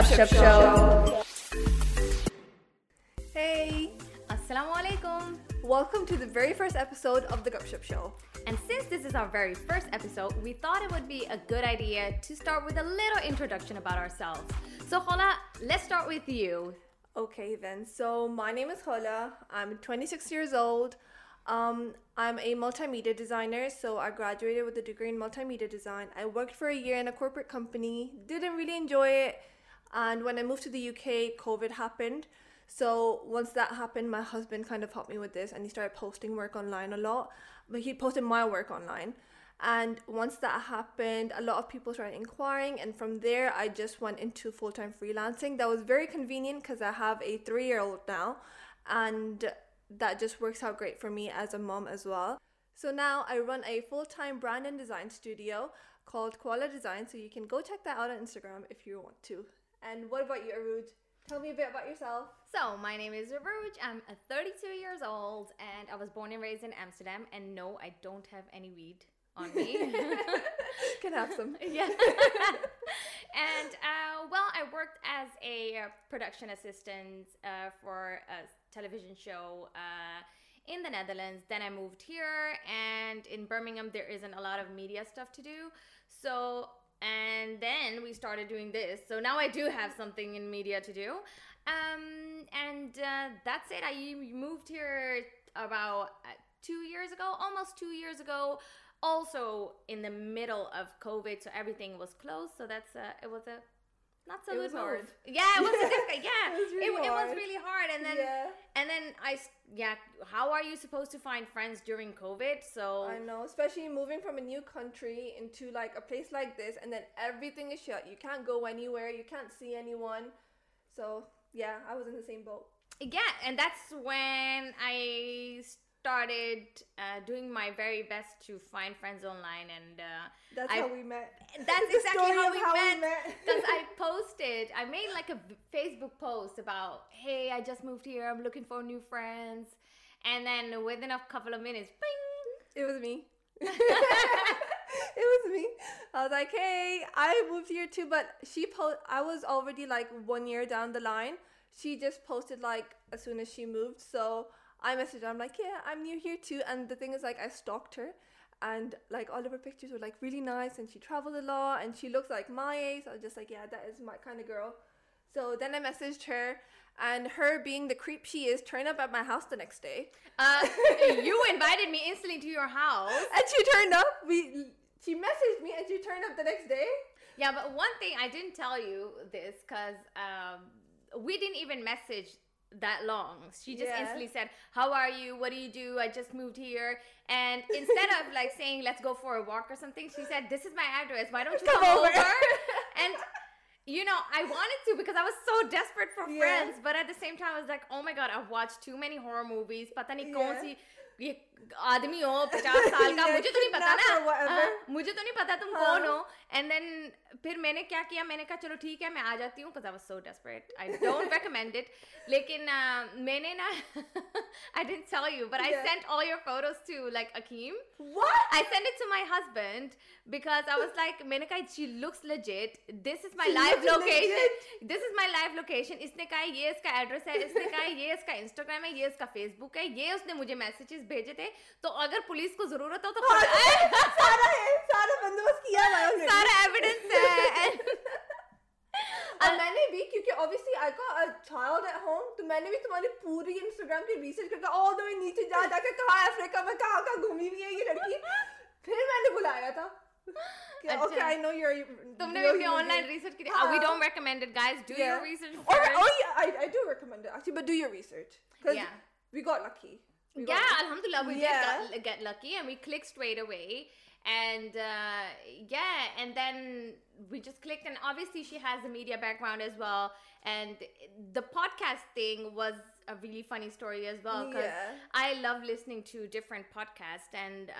GupShup Show. Hey, Assalamu Alaikum. Welcome to the very first episode of the GupShup Show. And since this is our very first episode, we thought it would be a good idea to start with a little introduction about ourselves. So Khawla, let's start with you. Okay then, so my name is Khawla. I'm 26 years old. I'm a multimedia designer, so I graduated with a degree in multimedia design. I worked for a year in a corporate company, didn't really enjoy it, and when I moved to the UK, COVID happened. So once that happened, my husband kind of helped me with this, and he started posting work online a lot, but he posted my work online. And once that happened, a lot of people started inquiring, and from there I just went into full-time freelancing. That was very convenient because I have a 3-year-old now, and that just works out great for me as a mom as well. So now I run a full-time brand and design studio called Koala Design, so you can go check that out on Instagram if you want to. And what about you, Arooj? Tell me a bit about yourself. So my name is Arooj. I'm 32 years old, and I was born and raised in Amsterdam. And no, I don't have any weed on me. Can have some. Yeah. And well, I worked as a production assistant for a television show in the Netherlands. Then I moved here, and in Birmingham there isn't a lot of media stuff to do. So, and then we started doing this. So now I do have something in media to do. That's it. I moved here about 2 years ago, almost 2 years ago. Also in the middle of COVID, so everything was closed. So that's it was a not so it good was hard. Yeah, it was a difficult. Yeah, it was really hard. And then how are you supposed to find friends during COVID? So I know, especially moving from a new country into like a place like this, and then everything is shut. You can't go anywhere. You can't see anyone. So yeah, I was in the same boat. Yeah, and that's when I started doing my very best to find friends online, and that's how we met. That's exactly how we met. Because I made like a Facebook post about, hey, I just moved here, I'm looking for new friends, and then within a couple of minutes, bing, it was me. It was me. I was like, hey, I moved here too, but I was already like 1 year down the line. She just posted like as soon as she moved, so I messaged her, I'm like, yeah, I'm new here too. And the thing is, like, I stalked her, and like all of her pictures were like really nice, and she traveled a lot, and she looks like my age. So I was just like, yeah, that is my kind of girl. So then I messaged her, and her being the creep she is, turned up at my house the next day. You invited me instantly to your house. And she turned up. She messaged me, and she turned up the next day. Yeah, but one thing I didn't tell you this, because we didn't even message that long. She just instantly said, how are you, what do you do, I just moved here, and instead of like saying let's go for a walk or something, she said, this is my address, why don't you come over? And you know, I wanted to, because I was so desperate for friends, but at the same time I was like, oh my god, I've watched too many horror movies, pata nahi kaun si ye aadmi ho 50 saal ka, mujhe to nahi pata na, mujhe to nahi pata tum kaun ho. And then phir maine kya kiya, maine kaha chalo theek hai main aa jati hu, because I was so desperate. I don't recommend it, lekin maine na I didn't tell you, but I sent all your photos to like Akeem. What? I sent it to my husband, because I was like, maine kaha she looks legit, this is my live location, this is my live location. Isne kaha ye iska address hai, isne kaha ye iska Instagram hai, ye iska Facebook hai, ye usne mujhe messages bheje the, to agar police ko zarurat ho to sara bandobast kiya hua hai, sara evidence hai. And maine bhi, kyunki obviously I got a child at home, to maine bhi tumhari puri Instagram ki research karke all the way niche ja ja ke kaha Africa mein kaha ghumi bhi hai ye ladki, phir maine bulaya tha. Okay, I know you're. Tumne bhi online research ki thi. We don't recommend it, guys. Do your research first. Oh yeah, I do recommend it actually, but do your research. Yeah, we got lucky. Alhamdulillah, we did get lucky, and we clicked straight away. And and then we just clicked, and obviously she has a media background as well. And the podcast thing was a really funny story as well, because I love listening to different podcasts, and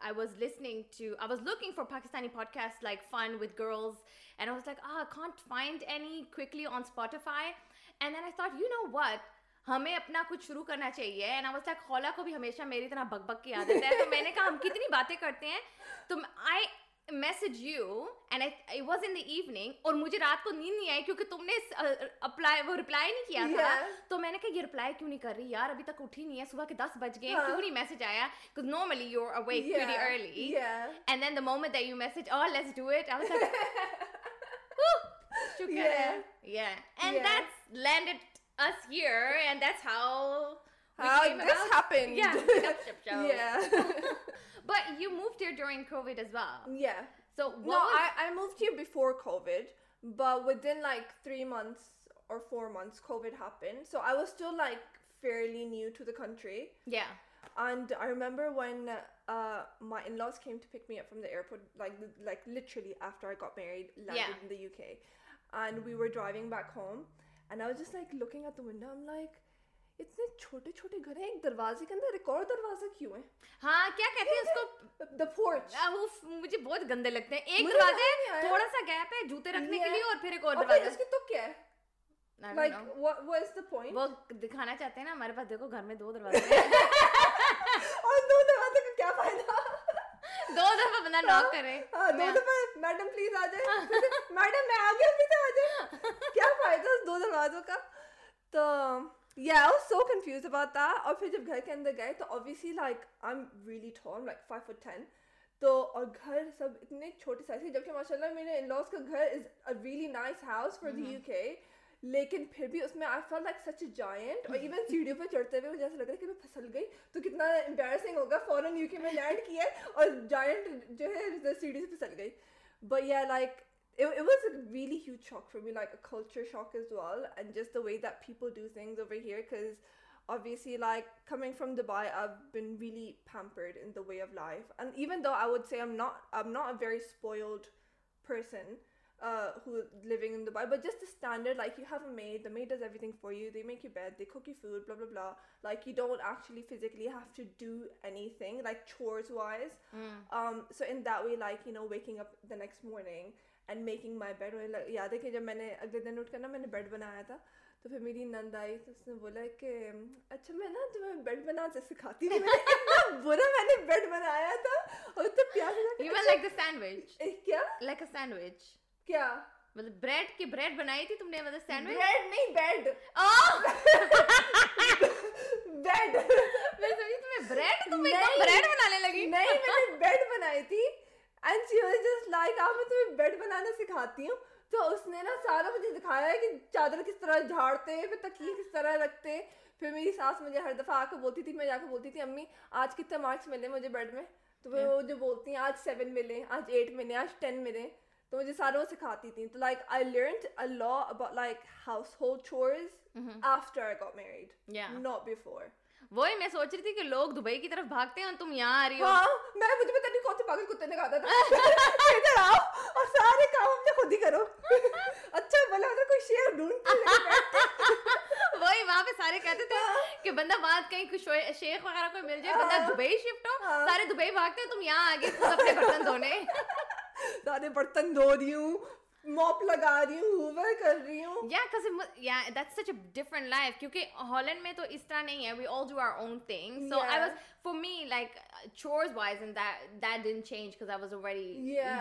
I was looking for Pakistani podcasts like Fun with Girls, and I was like, I can't find any quickly on Spotify. And then I thought, you know what, ہمیں اپنا کچھ شروع کرنا چاہیے. And I was like, خولا کو بھی ہمیشہ میری طرح بک بک کی عادت ہے, تو میں نے کہا ہم کتنی باتیں کرتے ہیں. تو message you and it was in the evening اور مجھے رات کو نیند نہیں آئی کیونکہ تم نے وہ رپلائی نہیں کیا تھا تو میں نے کہا یہ رپلائی کیوں نہیں کر رہی یار ابھی تک اٹھی نہیں ہے صبح کے 10 بج گئے کیوں نہیں میسج آیا because normally you're awake pretty early and then the moment that you message oh let's do it I was like شکر ہے yeah and that's landed us here and that's how this happened GupShup show. But you moved here during COVID as well. Yeah. So what I moved here before COVID, but within like 3 months or 4 months COVID happened. So I was still like fairly new to the country. Yeah. And I remember when my in-laws came to pick me up from the airport like literally after I got married, landed in the UK. And we were driving back home and I was just like looking at the window. I'm like اتنے چھوٹے چھوٹے گھر ہیں ایک دروازے کے اندر ایک اور دروازہ کیوں ہے ہاں کیا کہتے ہیں اس کو the porch مجھے بہت گندے لگتے ہیں ایک دروازہ ہے تھوڑا سا گیپ ہے جوتے رکھنے کے لیے اور پھر ایک اور دروازہ ہے اس کی تو کیا ہے like what is the point وہ دکھانا چاہتے ہیں نا ہمارے پاس دیکھو گھر میں 2 دروازے ہیں اور 2 دروازے کا کیا فائدہ 2 دفعہ بندہ ناک کرے ہاں 2 دفعہ میڈم پلیز آ جائے میڈم میں آ گیا پلیز آ جائے کیا فائدہ اس 2 دروازوں کا تو Yeah, I was so confused about that. اور پھر جب گھر کے اندر گئے تو obviously like I'm really tall, I'm like 5'10". تو اور گھر سب اتنے چھوٹے سائز کے جبکہ ماشاء اللہ میرے ان لوز کا گھر is a really nice house for the UK. لیکن پھر بھی اس میں I felt like such a giant. اور even سیڑھیوں پہ چڑھتے ہوئے مجھے ایسا لگ رہا ہے کہ میں پھسل گئی تو کتنا embarrassing ہوگا فوراً یو کے میں لینڈ کیا ہے اور giant جو ہے سیڑھی سے پھسل گئی. But yeah, like It was a really huge shock for me, like a culture shock as well, and just the way that people do things over here, because obviously like coming from Dubai, I've been really pampered in the way of life. And even though I would say I'm not a very spoiled person who living in Dubai, but just the standard, like you have a maid, the maid does everything for you, they make your bed, they cook your food, blah blah blah, like you don't actually physically have to do anything like chores wise. So in that way, like, you know, waking up the next morning and making my bed, like yaad hai ki jab maine agle din uth karna maine bed banaya tha to fir meri nand aayi to usne bola ki acha main na tumhe bed banana sikhati hu maine itna bura maine bed banaya tha aur itna pyar se even like the sandwich kya like a sandwich kya matlab bread ki bread banayi thi tumne matlab sandwich bread nahi bed oh bed main sabhi tumhe bread tum ekdam bread banane lagi nahi maine bed banayi thi And she was just like آپ میں تمہیں bed بنانا سکھاتی ہوں تو اس نے نا سارا مجھے دکھایا ہے کہ چادر کس طرح جھاڑتے پھر تکیہ کس طرح رکھتے پھر میری ساس مجھے ہر دفعہ آ کے بولتی تھی میں جا کے بولتی تھی امی آج کتنے مارکس ملے مجھے بیڈ میں تو وہ جو بولتی ہیں آج 7 ملے آج 8 ملے آج 10 ملے تو مجھے سارا وہ سکھاتی تھیں تو like I learned a lot about like household chores after I got married not before وہی میں سوچ رہی تھی کہ لوگ دبئی کی طرف بھاگتے ہیں اور تم یہاں آ رہی ہو میں مجھے پتہ نہیں کون سے پاگل کتے نے کہا تھا ادھر آؤ اور سارے کام اپنے خود ہی کرو اچھا بھلا ادھر کوئی شیر ڈھونڈ کے وہی وہاں پہ سارے کہتے تھے کہ بندہ بات کہیں کچھ شیخ وغیرہ کوئی مل جائے بندہ دبئی شفٹ ہو سارے دبئی بھاگتے ہیں تم یہاں آ گئے اپنے برتن دھونے سارے برتن دھو رہی ہوں موپ لگا رہی ہوں ہوور کر رہی ہوں یا that's such a different life کیونکہ ہالینڈ میں تو اس طرح نہیں ہے we all do our own thing so I was for me like chores wise and that didn't change because I was already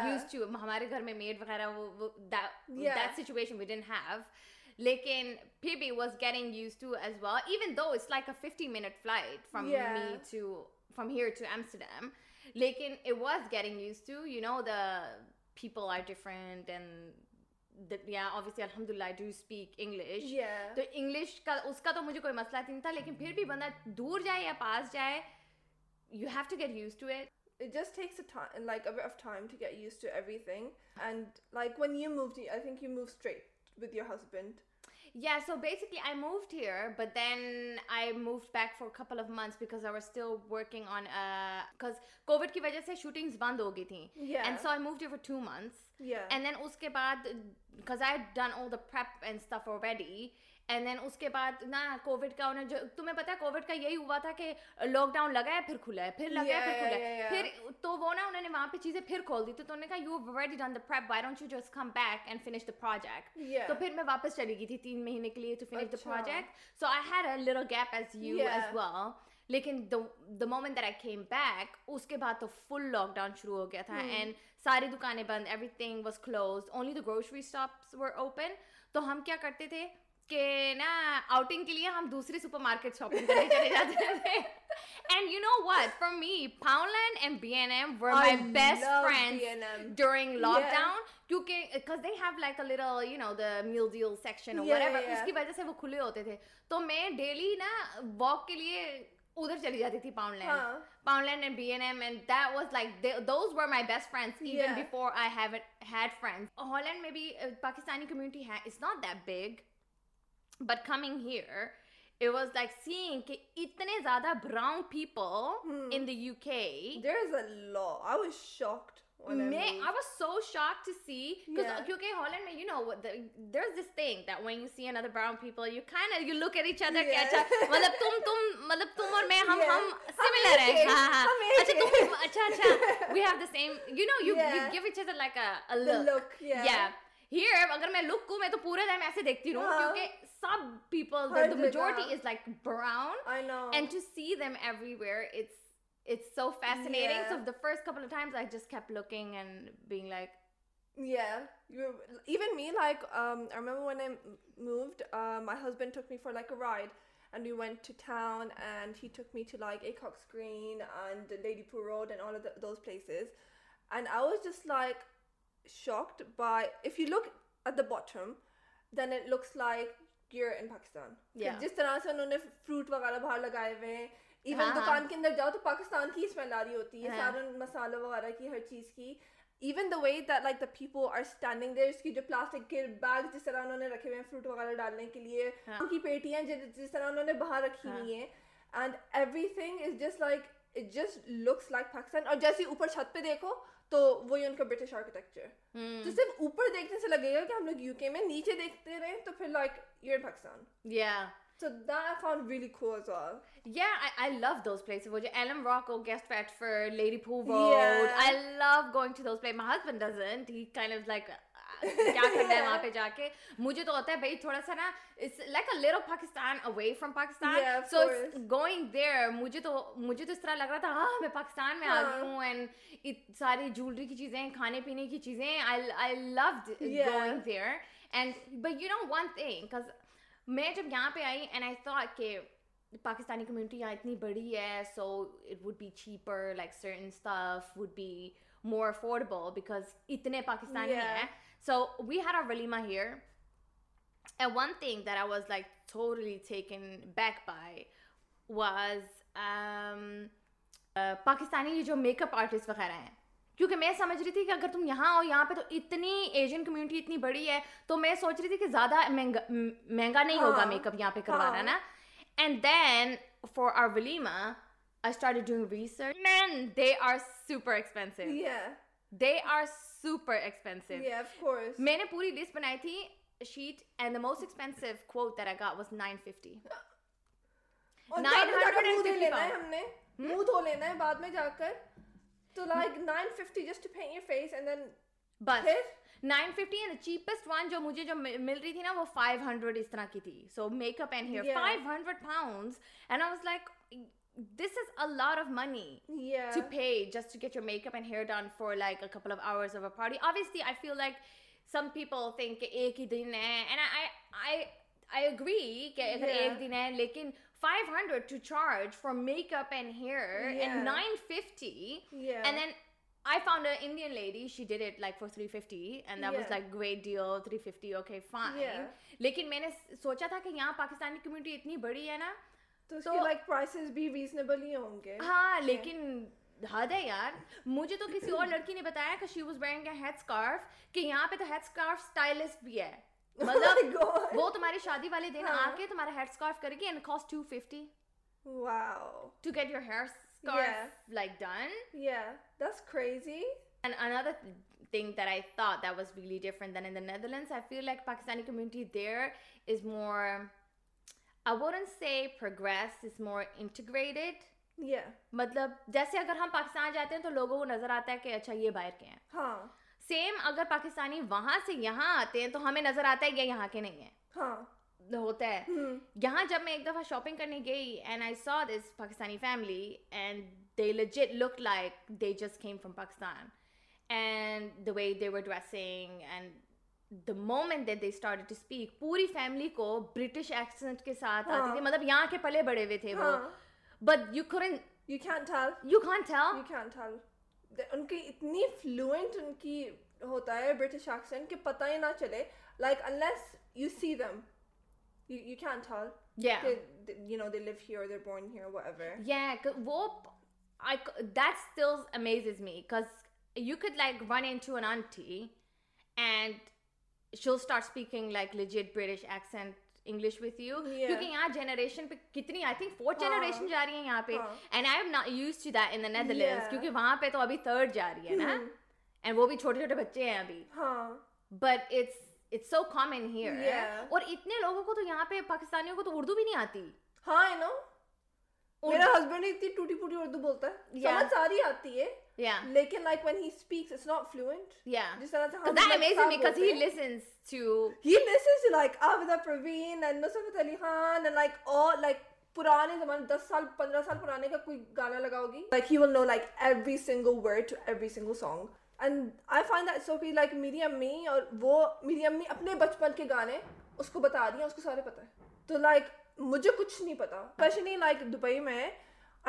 used to ہمارے گھر میں maid وغیرہ وہ that situation we didn't have لیکن PB was getting used to as well even though it's like a 50-minute flight from me to from here to Amsterdam لیکن it was getting used to you know the people are different and obviously alhamdulillah I do speak English to English ka uska to mujhe koi masla nahi tha lekin phir bhi banda dur jaye ya paas jaye you have to get used to it just takes a time like a bit of time to get used to everything and like when you moved I think you moved straight with your husband so basically I moved here but then I moved back for a couple of months because I was still working on because COVID ki wajah se shootings band ho gayi thi and so I moved here for 2 months and then uske baad because I had done all the prep and stuff already and then uske baad na COVID ka unhe tumhe pata COVID ka yahi hua tha ki lockdown laga hai phir khula hai phir laga hai phir khula hai phir to wo na unhone wahan pe cheeze phir khol di to unhone kaha you have already done the prep why don't you just come back and finish the project to phir main wapas chali gayi thi 3 mahine ke liye to finish the project so I had a little gap as you as well لیکن the moment that I came back, اس کے بعد تو فل lock down شروع ہو گیا تھا and ساری دکانیں بند, everything was close, only the grocery shops were open. تو ہم کیا کرتے تھے کہ نا آؤٹنگ کے لیے ہم دوسرے سپر مارکیٹ شاپنگ کرنے چلے جاتے تھے. And you know what? For me, Poundland and B&M were my best friends B&M. during lockdown. Because they have like a little, you know, the meal deal section or whatever. اس کی وجہ سے وہ کھلے ہوتے تھے. تو میں ڈیلی نا واک کے لیے ادھر چلی جاتی تھی Poundland and B&M. And that was like, those were my best friends even before I had friends. Holland میں بھی Pakistani community ہے. It's not that big. But coming here, it was like seeing that itne zyada brown people in the UK. There's a lot. I was shocked when I was so shocked to see because UK Holland mein, you know, there's this thing that when you see another brown people, you kind of you look at each other. Acha, matlab tum aur main hum similar hain. Ha. Acha tum acha. We have the same. You know, you give each other like a look. The look. Yeah. Here, agar main look ko main to pura time aise dekhti hu kyunki sab people the majority is like brown. I know. And to see them everywhere, it's so fascinating. Yeah. So the first couple of times I just kept looking and being like even me like I remember when I moved, my husband took me for like a ride and we went to town and he took me to like Acocks Green and Ladypool Road and all of those places. And I was just like shocked by, if you look at the bottom then it looks like you're in Pakistan. Jis tarah se unhone fruit wagaira bahar lagaye hue hain, even dukaan ke andar jao to Pakistan ki smell aa rahi hoti hai, saran masala wagaira ki, har cheez ki. Even the way that like the people are standing there, iski jo plastic ke bags jis tarah unhone rakhe hue hain fruit wagaira dalne ke liye, unki petiyan jis tarah unhone bahar rakhi hui hain, and everything is just like, it just looks like Pakistan. اور جیسے اوپر چھت پہ دیکھو تو وہی ان کا British architecture, تو صرف اوپر دیکھنے سے لگے گا کہ ہم لوگ یو کے میں, نیچے دیکھتے رہے تو پھر like you in Pakistan. So that I found really cool as well. Yeah, I love those places. Wo jo Alam Rock or guest fat for Ladypool Road. Yeah. I love going to those places. My husband doesn't. He kind of like kya karna hai wahan pe jaake. Mujhe to hota hai bhai thoda sa na, it's like a little Pakistan away from Pakistan. Yeah, so it's going there. Mujhe to is tarah lag raha tha, ha main Pakistan mein aa gayi hu, and it sari jewelry ki cheeze, khane peene ki cheeze, I loved going there. And but you know one thing, cuz میں جب یہاں پہ آئی and I thought کہ Pakistani community یہاں اتنی بڑی ہے, so it would be cheaper, like certain stuff would be more affordable because اتنے پاکستانی ہیں. So we had a walima here, and one thing that I was like totally taken back by was Pakistani جو make up artist وغیرہ ہیں, کیونکہ میں سمجھ رہی تھی کہ اگر تم یہاں ہو, یہاں پہ تو اتنی ایشین کمیونٹی اتنی بڑی ہے, تو میں سوچ رہی تھی کہ زیادہ مہنگا نہیں ہوگا میک اپ یہاں پہ کروانا نا. And then for our walima I started doing research, man they are super expensive, of course. میں نے پوری لسٹ بنائی تھی sheet, and the most expensive quote that I got was 950. ہم نے منہ دھو لینا ہے بعد میں جا کر, تو like 950 just to paint your face and then بس 950. اینڈ چیپسٹ ون جو مجھے جو مل رہی تھی نا وہ 500 اس طرح کی تھی. So makeup and hair 500 pounds, and I was like this is a lot of money to pay just to get your makeup and hair done for like a couple of hours of a party. Obviously I feel like some people think کہ ایک ہی دن ہے, and I agree کہ اگر ایک دن ہے, لیکن 500 to charge for makeup and hair and 950, and then I found an Indian lady, she did it like for 350, and that was like great deal, 350, okay fine. Lekin maine socha tha ki yahan Pakistani community itni badi hai na, to uske like prices bhi reasonable hi honge. Ha, lekin حد ہے یار. مجھے تو کسی اور لڑکی نے بتایا کہ she was wearing a head scarf, کہ یہاں پہ تو head scarf stylist بھی ہے, مطلب وہ تمہاری شادی والے دن آ کے تمہارا ہیڈ اسکارف کرے گی, and cost 250 to get your hair scarf like done. That's crazy. And another thing that I thought that was really different than in the Netherlands, I feel like Pakistani community there is more, I wouldn't say progress, is more integrated. مطلب جیسے اگر ہم پاکستان جاتے ہیں تو لوگوں کو نظر آتا ہے کہ اچھا یہ باہر کے ہیں, سیم اگر پاکستانی وہاں سے یہاں آتے ہیں تو ہمیں نظر آتا ہے یہ یہاں کے نہیں ہیں. ہوتا ہے. یہاں جب میں ایک دفعہ شاپنگ کرنے گئی and I saw this Pakistani family and they legit look like they just came from Pakistan and the way they were dressing and the moment that they started to speak پوری فیملی کو برٹش ایکسنٹ کے ساتھ آتی تھی, مطلب یہاں کے پلے بڑے ہوئے تھے وہ, but you can't tell ان کی اتنی فلوئنٹ ان کی ہوتا ہے برٹش ایکسنٹ کہ پتہ ہی نہ چلے, like unless you see them you can't tell yeah they, you know they live here they're born here whatever yeah wo that still amazes me cuz you could like run into an auntie and she'll start speaking like legit British accent English with you kyunki yahan generation pe kitni I think fourth generation ja rahi hai yahan pe and I am not used to that in the Netherlands kyunki wahan pe to abhi third ja rahi hai na and wo bhi chote chote bacche hain abhi ha but it's so common here aur itne logo ko to yahan pe pakistaniyon ko to urdu bhi nahi aati ha I know میرا husband اتنی ٹوٹی پوٹی اردو بولتا ہے, سمجھ ساری آتی ہے لیکن like when he speaks it's not fluent جس طرح سے ہم that amazes me because he listens to like Abida Parveen and Nusrat Fateh Ali Khan and like all like پرانے زمانے 10 سال 15 سال پرانے کا کوئی گانا لگاؤ گی like he will know like every single word to every single song and I find that so be like میری امی اور وہ میری امی اپنے بچپن کے گانے اس کو بتا دیا, اس کو سارے پتہ ہے تو like مجھے کچھ نہیں پتا, اسپیشلی لائک دبئی میں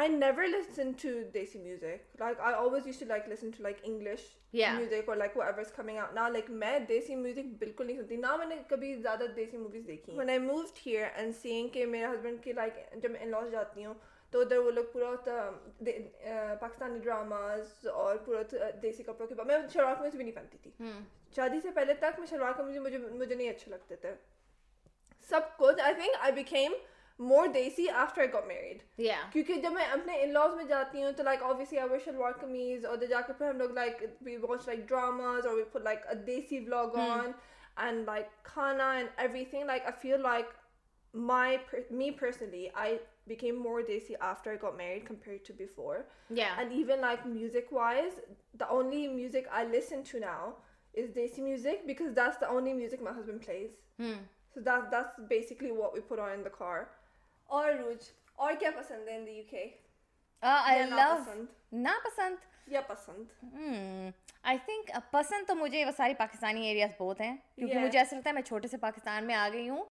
I never listen to desi music like I always used to like listen to like English music اور like whatever's coming out now like میں دیسی میوزک بالکل نہیں سنتی, نہ میں نے کبھی زیادہ دیسی موویز دیکھی. When I moved here and seeing کہ میرے ہسبینڈ کی لائک جب میں ان لاز جاتی ہوں تو ادھر وہ لوگ پورا پاکستانی ڈراماز اور پورا دیسی کپڑوں کے, میں شلوار قمیض بھی نہیں پہنتی تھی شادی سے پہلے تک, میں شلوار قمیض مجھے نہیں اچھے لگتے تھے سب کچھ. I think I became more desi after I got married. Yeah. کیونکہ جب میں اپنے in-laws میں جاتی ہوں تو like obviously I wear shalwar kameez اور جا کے پھر ہم لوگ like we watch like dramas or we put like a desi vlog on and like khana and everything. Like I feel like me personally I became more desi after I got married compared to before. Yeah. And even like music wise the only music I listen to now is desi music because that's the only music my husband plays. So that's basically what we put on in the car. Arooj, aur kya pasand hai in the UK? I love na pasand ya pasand. I think pasand to mujhe wo sari Pakistani areas bahut hain kyunki mujhe aisa lagta hai main chote se Pakistan mein aa gayi hu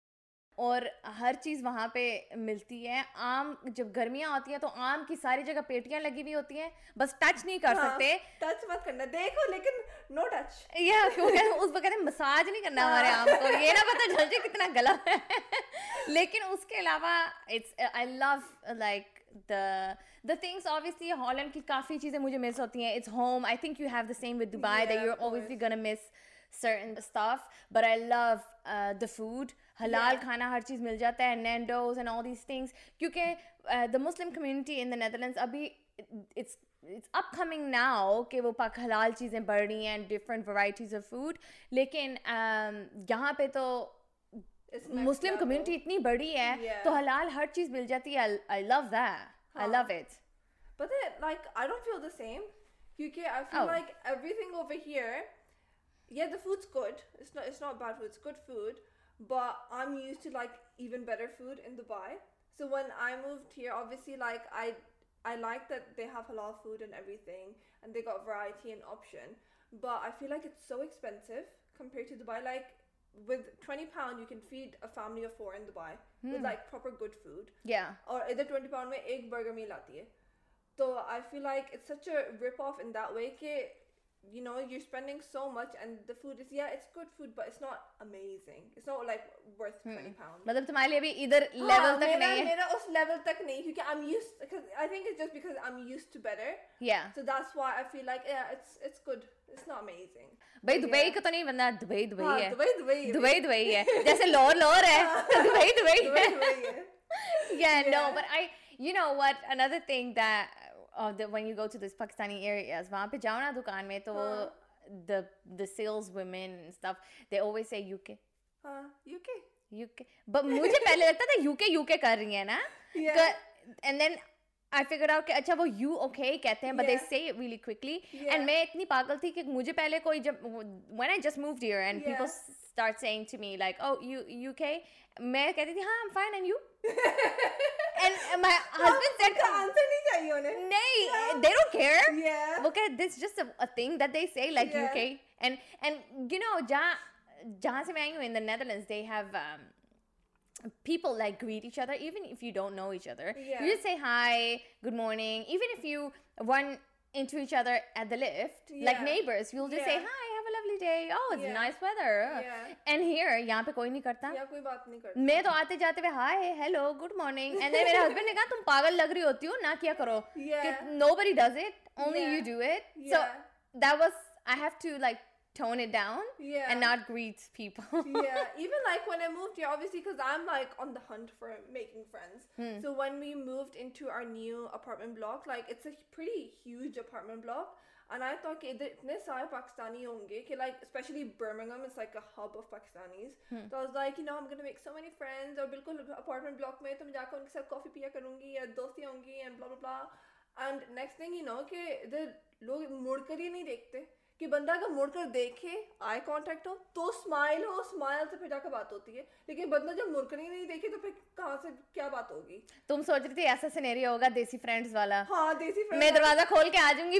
aur har cheez wahan pe milti hai. Aam jab garmiyan aati hain to aam ki sari jagah petiyan lagi hui hoti hain, bas touch nahi kar sakte. Touch mat karna, dekho lekin no touch. Yeah, kyunki us waqt massage nahi karna hamare aam ko, ye na pata chal jaye kitna gala hai. Lekin uske alawa I love like the things obviously Holland ki kafi cheeze mujhe miss hoti hain. It's home. I think you have the same with Dubai that you're obviously going to miss certain stuff, but I love the food. Halal khana har cheez mil jata hai, Nando's and all these things, kyunki the Muslim community in the Netherlands abhi it's upcoming now ke wo pak halal cheeze badh rahi hain and different varieties of food, lekin yahan pe to Muslim community itni badi hai to halal har cheez mil jati hai. I love that. I love it, but then, like I don't feel the same kyunki I feel like everything over here, yeah the food's good, it's not bad food, it's good food, but I'm used to like even better food in Dubai. So when I moved here obviously like I like that they have halal food and everything and they got variety and option, but I feel like it's so expensive compared to Dubai. Like with £20 you can feed a family of 4 in Dubai with like proper good food. Yeah, aur idhar £20 mein ek burger meal aati hai. So I feel like it's such a rip off in that way ke you know you're spending so much and the food is it's good food but it's not amazing, it's not like worth £20. Matlab tumhare liye bhi idhar level tak nahi hai, mera us level tak nahi kyunki I'm used, because I think it's just because I'm used to better. Yeah, so that's why I feel like it's good, it's not amazing. Bhai Dubai ka to nahi banda, Dubai hai jaise lore hai, Dubai hai. Yeah, no, but I you know what, another thing that when you go to this Pakistani areas, wahan pe jao na dukaan mein to the sales women and stuff, they always say UK. UK but mujhe pehle lagta tha UK kar rahi hai na, and then I figured out کہ اچھا وہ you okay کہتے ہیں but they say it really quickly and میں اتنی پاگل تھی کہ مجھے پہلے کوئی جب when I just moved here and people start saying to me like oh you okay میں کہتی تھی ہاں I'm fine and you and my husband said کا آنسر نہیں چاہیے انہیں نہیں they don't care وہ کہ this is just a thing that they say like you okay and you know جہاں سے میں آئی ہوں in the Netherlands they have people like greet each other even if you don't know each other you just say hi good morning even if you run into each other at the lift like neighbors you'll just say hi have a lovely day oh it's nice weather and here yahan pe koi nahi karta ya koi baat nahi karta main to aate jaate hue hi hello good morning and then mere husband ne kaha tum pagal lag rahi hoti ho na kiya karo ki nobody does it only you do it so that was I have to like tone it down and not greet people even like when I moved here obviously because I'm like on the hunt for making friends so when we moved into our new apartment block like it's a pretty huge apartment block and I thought that itne sare Pakistani honge ki like especially Birmingham is like a hub of Pakistanis so I was like you know I'm going to make so many friends aur bilkul apartment block mein to main jaake unke sath coffee piya karungi ya dosti hongi and blah blah blah and next thing you know ki the log mud kar hi nahi dekhte کہ بندہ اگر مڑ کر دیکھے eye contact ہو تو smile ہو smile سے پھر جا کے بات ہوتی ہے لیکن بندہ جب مڑ کر ہی نہیں دیکھے تو پھر کہاں سے کیا بات ہوگی تم سوچ رہی تھی ایسا سینیریو ہوگا دیسی فرینڈز والا ہاں دیسی فرینڈ میں دروازہ کھول کے آ جاؤں گی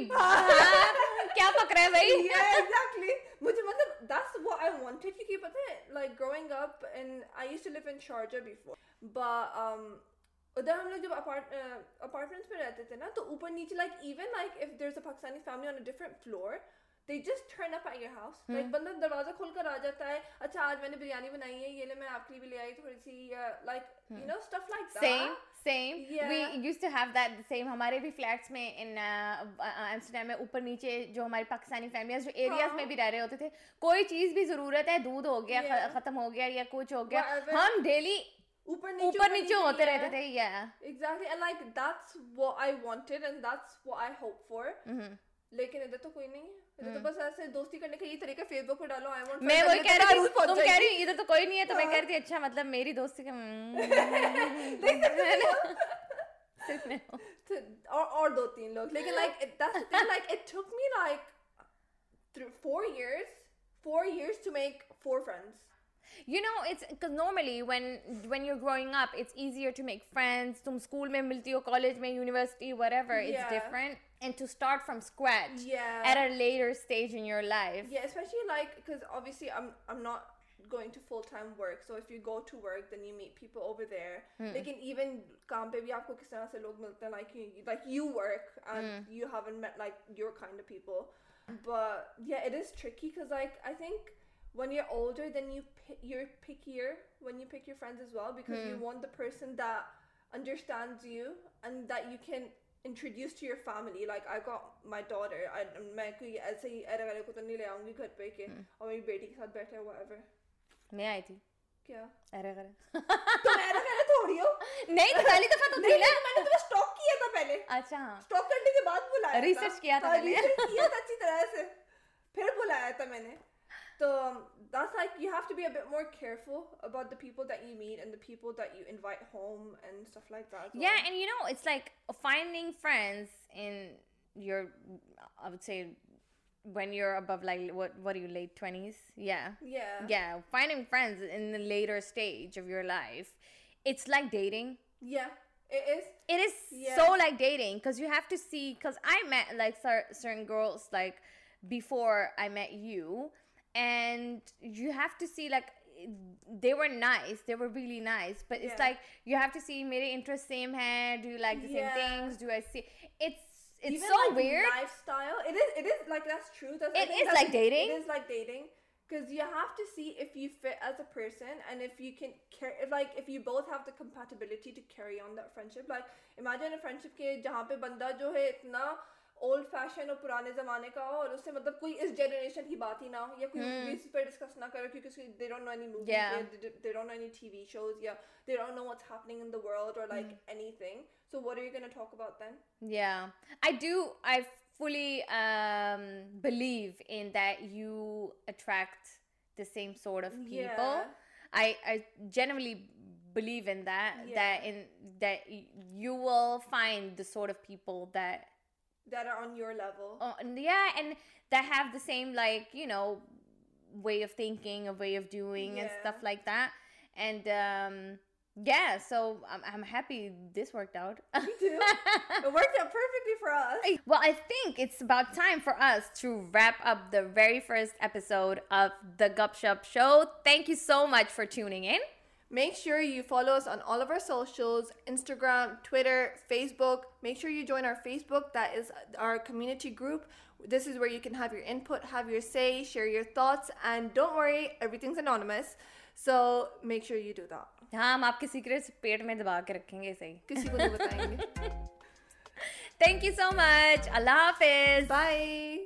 کیا پکڑا ہے بھائی ایگزیکٹلی مجھے مطلب دیٹس واٹ آئی وانٹڈ کیونکہ پتہ ہے like growing up and I used to live in Sharjah before ادھر ہم لوگ جب اپارٹمنٹس میں رہتے تھے نا تو اوپر نیچے like even like if there is a Pakistani family on a different floor they just turn up at your house like banda darwaza khol kar aa jata hai acha aaj maine biryani banayi hai ye le main aapke liye le aayi thodi si like you know stuff like that same we used to have that the same hamare bhi flats mein in Amsterdam mein upar niche jo hamari pakistani families jo areas mein bhi reh rahe hote the koi cheez bhi zarurat hai doodh ho gaya khatam ho gaya ya kuch ho gaya hum daily اوپر نیچے ہوتے رہتے تھے yeah exactly and like that's what I wanted and that's what I hope for لیکن ادھر تو کوئی نہیں ہے تو بس ایسے دوستی کرنے کا یہ طریقہ فیس بک پہ ڈالو آئی وانٹ میں وہی کہہ رہی ہوں تم کہہ رہی ہو ادھر تو کوئی نہیں ہے تو میں کہہ رہی تھی اچھا مطلب میری دوستی کا صرف میں اور دو تین لوگ لیکن like like it took me like 4 years to make 4 friends you know it's because normally when you're growing up it's easier to make friends tum school mein milti ho college mein university whatever it's different and to start from scratch at a later stage in your life especially like because obviously I'm not going to full time work so if you go to work then you meet people over there lekin even kaam pe bhi aapko kis tarah se log milte hain like you work and you haven't met like your kind of people but yeah it is tricky because like I think when you're older then you're pickier when you pick your friends as well because you want the person that understands you and that you can introduce to your family like I got my daughter main koi aise hi are wale ko to nahi le aaungi ghar pe ke aur meri beti ke sath baithe whatever main aayi thi kya are tumhara kare thodi ho nahi to pehli dafa to thi na maine tumhe stalk kiya tha pehle acha ha stalk karne ke baad bulaya research kiya tha research kiya tha achhi tarah se phir bulaya tha maine So that's like you have to be a bit more careful about the people that you meet and the people that you invite home and stuff like that. Yeah, and you know, it's like finding friends in your, I would say, when you're above like what are you, late 20s? Yeah. Yeah. Yeah, finding friends in the later stage of your life. It's like dating. Yeah. It is so like dating because you have to see, because I met like certain girls like before I met you. And you have to see like they were nice, they were really nice, but it's like you have to see mere interest same hai, do you like the same things, do I see it's even so like weird lifestyle it is like that's true that's it is like dating because you have to see if you fit as a person and if you can if you both have the compatibility to carry on that friendship like imagine a friendship ke jahan pe banda jo hai itna old fashion اور پرانے زمانے کا ہو اور اس سے مطلب کوئی اس generation کی بات ہی نہ ہو یا کوئی موویز پہ ڈسکس نہ کرو کیونکہ they don't know any movies, they don't know any TV shows, they don't know what's happening in the world or like anything. So what are you going to talk about then? Yeah, I fully believe in that you attract the same sort of people. I genuinely believe in that, that you will find the sort of people that are on your level. And that have the same, like, you know, way of thinking, a way of doing and stuff like that. And yeah, so I'm happy this worked out. Me too. It worked out perfectly for us. Well, I think it's about time for us to wrap up the very first episode of The GupShup Show. Thank you so much for tuning in. Make sure you follow us on all of our socials, Instagram, Twitter, Facebook. Make sure you join our Facebook. That is our community group. This is where you can have your input, have your say, share your thoughts. And don't worry, everything's anonymous. So make sure you do that. हम आपके secrets पेट में दबा के रखेंगे ऐसे ही. किसी को नहीं बताएंगे. Thank you so much. Allah Hafiz. Bye.